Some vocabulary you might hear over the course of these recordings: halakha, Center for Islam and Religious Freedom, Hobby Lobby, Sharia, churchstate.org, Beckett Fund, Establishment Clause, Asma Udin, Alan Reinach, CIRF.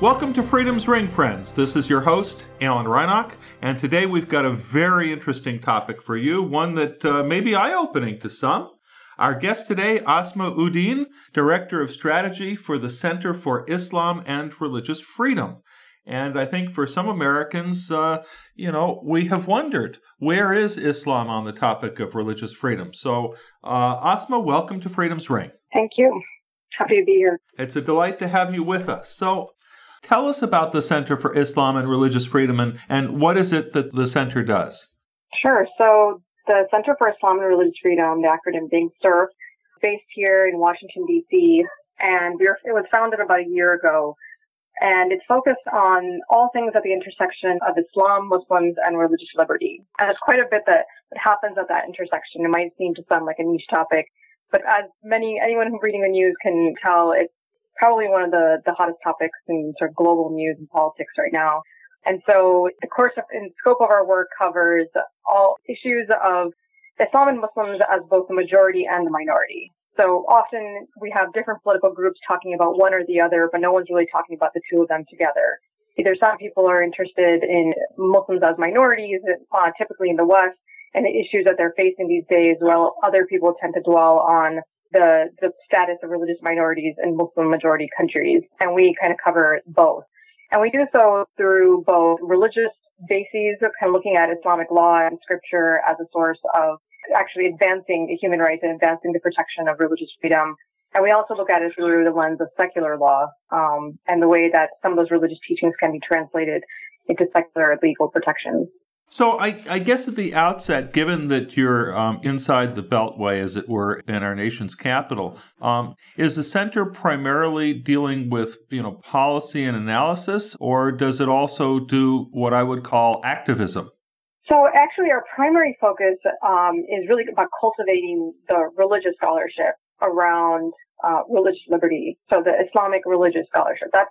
Welcome to Freedom's Ring, friends. This is your host, Alan Reinach, and today we've got a very interesting topic for you, one that may be eye-opening to some. Our guest today, Asma Udin, Director of Strategy for the Center for Islam and Religious Freedom. And I think for some Americans, we have wondered, where is Islam on the topic of religious freedom? So, Asma, welcome to Freedom's Ring. Thank you. Happy to be here. It's a delight to have you with us. So, tell us about the Center for Islam and Religious Freedom, and what is it that the Center does? Sure. So the Center for Islam and Religious Freedom, the acronym being CIRF, based here in Washington, D.C., and it was founded about a year ago. And it's focused on all things at the intersection of Islam, Muslims, and religious liberty. And there's quite a bit that happens at that intersection. It might seem to some like a niche topic, but as anyone who's reading the news can tell, it's probably one of the hottest topics in sort of global news and politics right now. And so the scope of our work covers all issues of Islam and Muslims as both the majority and the minority. So often we have different political groups talking about one or the other, but no one's really talking about the two of them together. Either some people are interested in Muslims as minorities, typically in the West, and the issues that they're facing these days, while other people tend to dwell on the status of religious minorities in Muslim majority countries. And we kind of cover both. And we do so through both religious bases, kind of looking at Islamic law and scripture as a source of actually advancing human rights and advancing the protection of religious freedom. And we also look at it through the lens of secular law, and the way that some of those religious teachings can be translated into secular legal protections. So I guess at the outset, given that you're inside the Beltway, as it were, in our nation's capital, is the center primarily dealing with, policy and analysis, or does it also do what I would call activism? So actually, our primary focus is really about cultivating the religious scholarship around religious liberty. So the Islamic religious scholarship. That's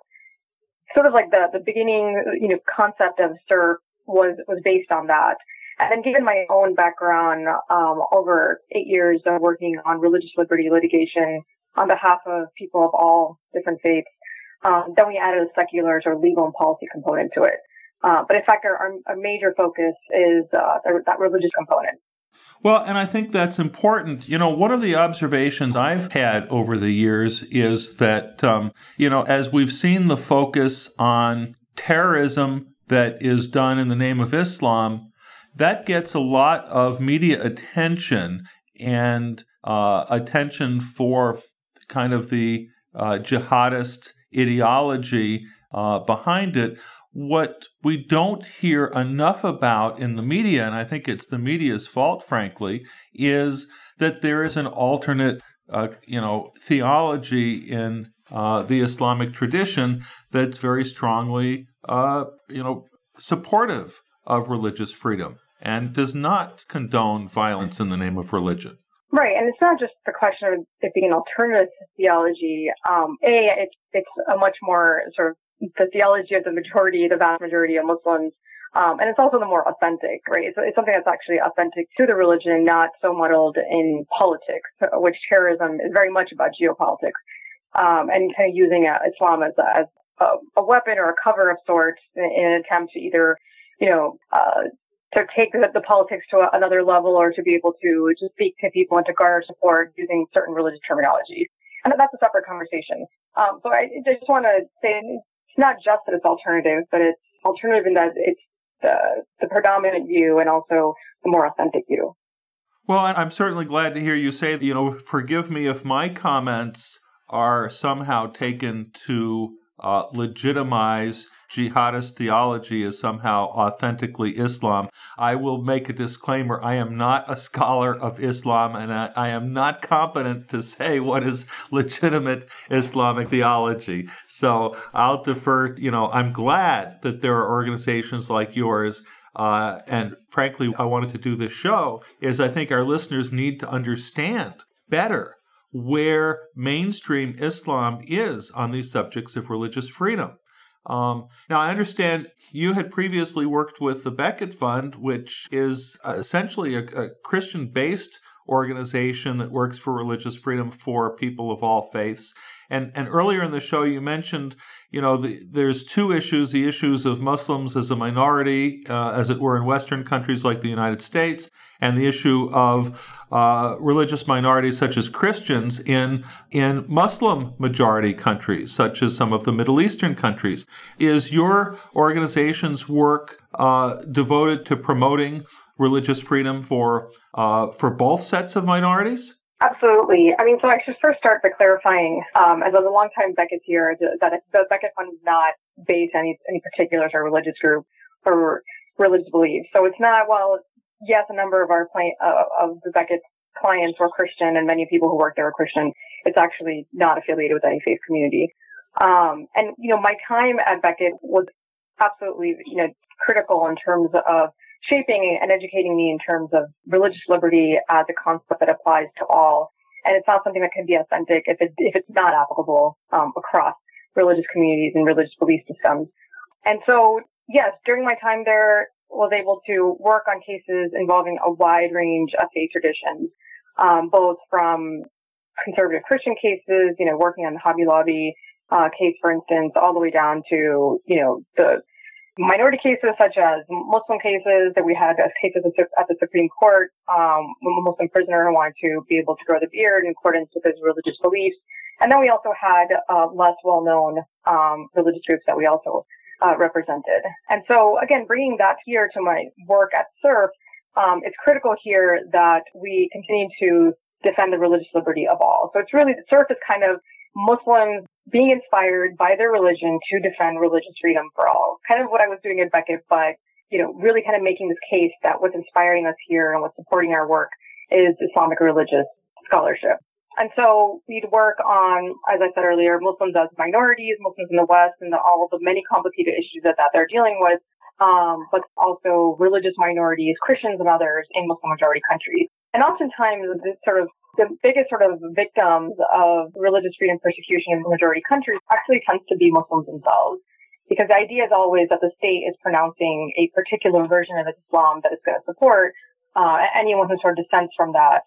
sort of like the beginning, concept of CIRF. Was based on that. And then given my own background, over 8 years of working on religious liberty litigation on behalf of people of all different faiths, then we added a secular or legal and policy component to it. But in fact, our major focus is that religious component. Well, and I think that's important. One of the observations I've had over the years is that, as we've seen the focus on terrorism that is done in the name of Islam, that gets a lot of media attention and attention for kind of the jihadist ideology behind it. What we don't hear enough about in the media, and I think it's the media's fault, frankly, is that there is an alternate theology in the Islamic tradition that's very strongly supportive of religious freedom and does not condone violence in the name of religion. Right, and it's not just the question of it being an alternative to theology. It's a much more sort of the theology of the vast majority of Muslims, and it's also the more authentic, right? It's something that's actually authentic to the religion, not so muddled in politics, which terrorism is very much about geopolitics, and kind of using Islam as a weapon or a cover of sorts in an attempt to either, to take the politics to another level or to be able to speak to people and to garner support using certain religious terminology. And that's a separate conversation. So I just want to say it's not just that it's alternative, but it's alternative in that it's the predominant view and also the more authentic view. Well, I'm certainly glad to hear you say, forgive me if my comments are somehow taken to legitimize jihadist theology as somehow authentically Islam. I will make a disclaimer. I am not a scholar of Islam, and I am not competent to say what is legitimate Islamic theology. So I'll defer. I'm glad that there are organizations like yours and frankly, I wanted to do this show, is I think our listeners need to understand better where mainstream Islam is on these subjects of religious freedom. Now, I understand you had previously worked with the Beckett Fund, which is essentially a Christian-based organization that works for religious freedom for people of all faiths. And earlier in the show, you mentioned, there's two issues, the issues of Muslims as a minority, as it were, in Western countries like the United States, and the issue of religious minorities such as Christians in Muslim-majority countries, such as some of the Middle Eastern countries. Is your organization's work devoted to promoting religious freedom for both sets of minorities? Absolutely. So I should first start by clarifying, as a long-time Becketteer, that the Beckett Fund is not based on any particulars or religious group or religious beliefs. So it's not, yes, a number of our of the Beckett clients were Christian, and many people who worked there were Christian. It's actually not affiliated with any faith community. And my time at Beckett was absolutely, critical in terms of shaping and educating me in terms of religious liberty as a concept that applies to all. And it's not something that can be authentic if it's not applicable across religious communities and religious belief systems. And so, yes, during my time there, I was able to work on cases involving a wide range of faith traditions, both from conservative Christian cases, working on the Hobby Lobby case, for instance, all the way down to, the minority cases such as Muslim cases that we had as cases at the Supreme Court, a Muslim prisoner who wanted to be able to grow the beard in accordance with his religious beliefs. And then we also had less well-known religious groups that we also represented. And so, again, bringing that here to my work at SIRF, it's critical here that we continue to defend the religious liberty of all. So it's really, SIRF is kind of Muslims being inspired by their religion to defend religious freedom for all. Kind of what I was doing at Beckett, but, really kind of making this case that what's inspiring us here and what's supporting our work is Islamic religious scholarship. And so we'd work on, as I said earlier, Muslims as minorities, Muslims in the West, and all of the many complicated issues that they're dealing with, but also religious minorities, Christians and others in Muslim-majority countries. And oftentimes, the biggest sort of victims of religious freedom persecution in majority countries actually tends to be Muslims themselves, because the idea is always that the state is pronouncing a particular version of Islam that it's going to support. Anyone who sort of dissents from that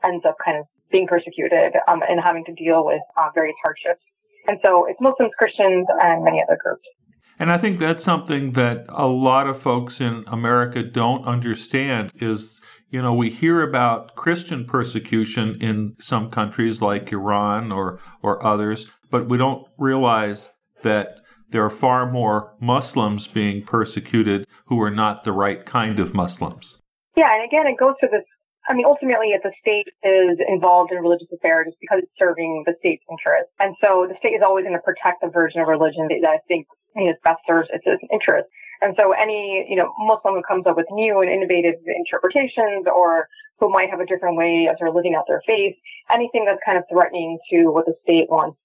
ends up kind of being persecuted and having to deal with various hardships. And so it's Muslims, Christians, and many other groups. And I think that's something that a lot of folks in America don't understand is, we hear about Christian persecution in some countries like Iran or others, but we don't realize that there are far more Muslims being persecuted who are not the right kind of Muslims. Yeah, and again, it goes to this, ultimately, if the state is involved in religious affairs, it's because it's serving the state's interests. And so the state is always going to protect the version of religion that I think best serves its interests. And so any, Muslim who comes up with new and innovative interpretations or who might have a different way of sort of living out their faith, anything that's kind of threatening to what the state wants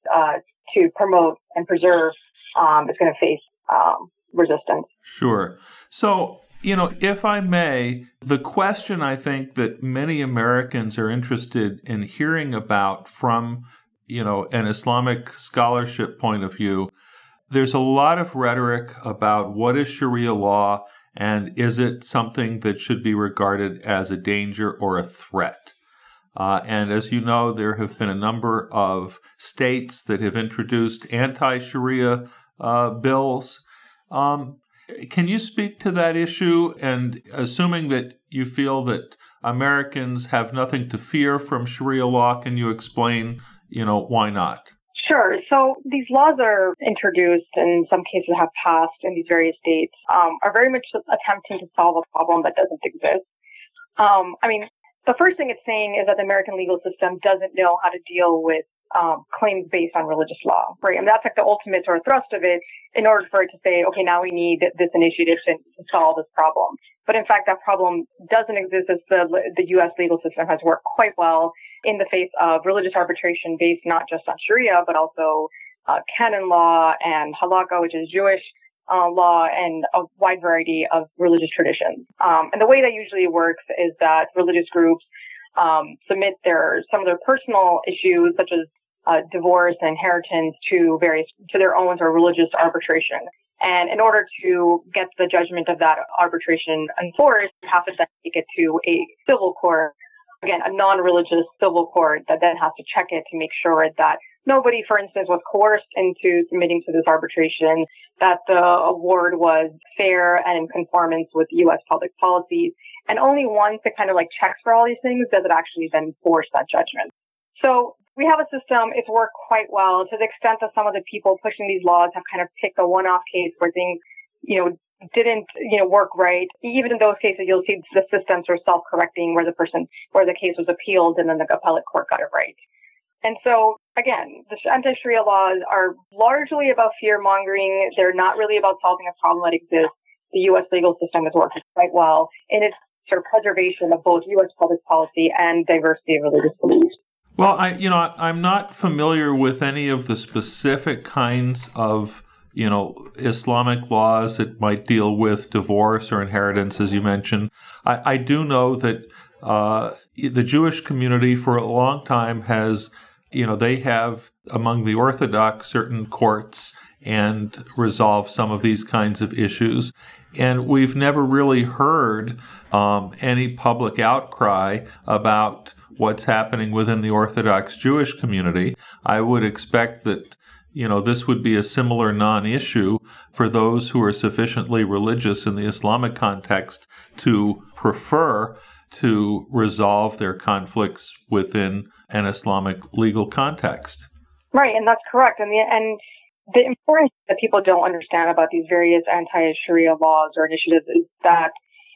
to promote and preserve is going to face resistance. Sure. So, if I may, the question I think that many Americans are interested in hearing about from, an Islamic scholarship point of view, there's a lot of rhetoric about what is Sharia law and is it something that should be regarded as a danger or a threat? And as you know, there have been a number of states that have introduced anti-Sharia bills. Can you speak to that issue? And assuming that you feel that Americans have nothing to fear from Sharia law, can you explain, why not? Sure. So these laws are introduced and in some cases have passed in these various states, are very much attempting to solve a problem that doesn't exist. The first thing it's saying is that the American legal system doesn't know how to deal with claims based on religious law, right? And that's like the ultimate sort of thrust of it in order for it to say, okay, now we need this initiative to solve this problem. But in fact, that problem doesn't exist, as the U.S. legal system has worked quite well in the face of religious arbitration based not just on Sharia, but also canon law and halakha, which is Jewish law and a wide variety of religious traditions. And the way that usually works is that religious groups submit some of their personal issues, such as divorce and inheritance, to their own sort of religious arbitration. And in order to get the judgment of that arbitration enforced, you have to then take it to a civil court, again, a non-religious civil court that then has to check it to make sure that nobody, for instance, was coerced into submitting to this arbitration, that the award was fair and in conformance with U.S. public policies. And only once it kind of like checks for all these things does it actually then enforce that judgment. So we have a system. It's worked quite well to the extent that some of the people pushing these laws have kind of picked a one-off case where things, didn't, work right. Even in those cases, you'll see the systems are self-correcting where the case was appealed and then the appellate court got it right. And so, again, the anti-Sharia laws are largely about fear-mongering. They're not really about solving a problem that exists. The U.S. legal system is working quite well in its sort of preservation of both U.S. public policy and diversity of religious beliefs. Well, I'm not familiar with any of the specific kinds of, Islamic laws that might deal with divorce or inheritance, as you mentioned. I do know that the Jewish community for a long time has, they have among the Orthodox certain courts and resolve some of these kinds of issues. And we've never really heard any public outcry about what's happening within the Orthodox Jewish community. I would expect that, this would be a similar non-issue for those who are sufficiently religious in the Islamic context to prefer to resolve their conflicts within an Islamic legal context. Right, and that's correct. And the importance that people don't understand about these various anti-Sharia laws or initiatives is that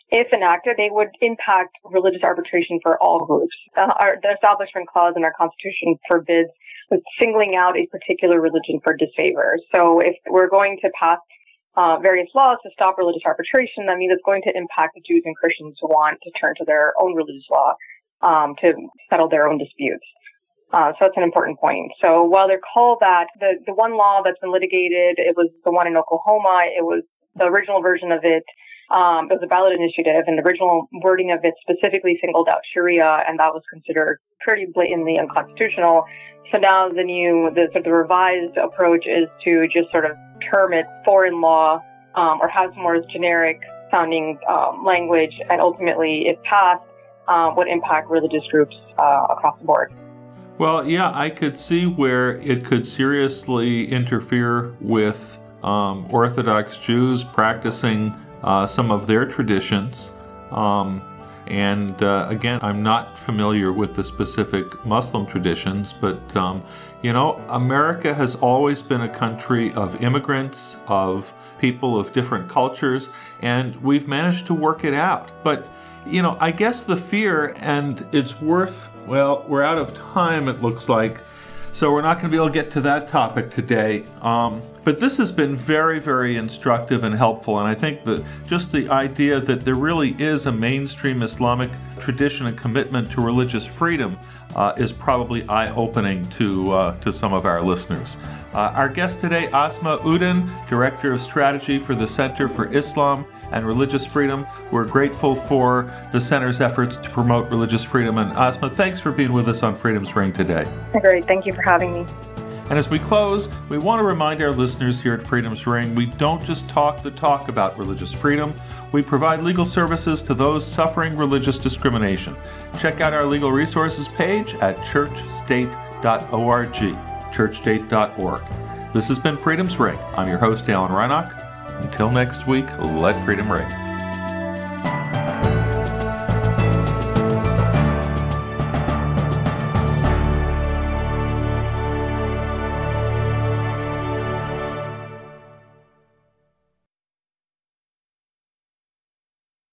if enacted, they would impact religious arbitration for all groups. The Establishment Clause in our Constitution forbids singling out a particular religion for disfavor. So if we're going to pass various laws to stop religious arbitration, that means it's going to impact the Jews and Christians who want to turn to their own religious law to settle their own disputes. So that's an important point. So while they're called that, the one law that's been litigated, it was the one in Oklahoma. It was the original version of it. It was a ballot initiative, and the original wording of it specifically singled out Sharia, and that was considered pretty blatantly unconstitutional. So now the revised approach is to just sort of term it foreign law, or have some more generic sounding language, and ultimately, if passed, would impact religious groups across the board. Well, yeah, I could see where it could seriously interfere with Orthodox Jews practicing some of their traditions. Again, I'm not familiar with the specific Muslim traditions, but, America has always been a country of immigrants, of people of different cultures, and we've managed to work it out. But, I guess the fear, and it's worth... Well, we're out of time, it looks like, so we're not going to be able to get to that topic today. But this has been very, very instructive and helpful, and I think that just the idea that there really is a mainstream Islamic tradition and commitment to religious freedom is probably eye-opening to some of our listeners. Our guest today, Asma Udin, Director of Strategy for the Center for Islam and Religious Freedom. We're grateful for the Center's efforts to promote religious freedom. And Asma, thanks for being with us on Freedom's Ring today. Great. Thank you for having me. And as we close, we want to remind our listeners here at Freedom's Ring, we don't just talk the talk about religious freedom. We provide legal services to those suffering religious discrimination. Check out our legal resources page at churchstate.org, churchstate.org. This has been Freedom's Ring. I'm your host, Alan Reinach. Until next week, let freedom ring.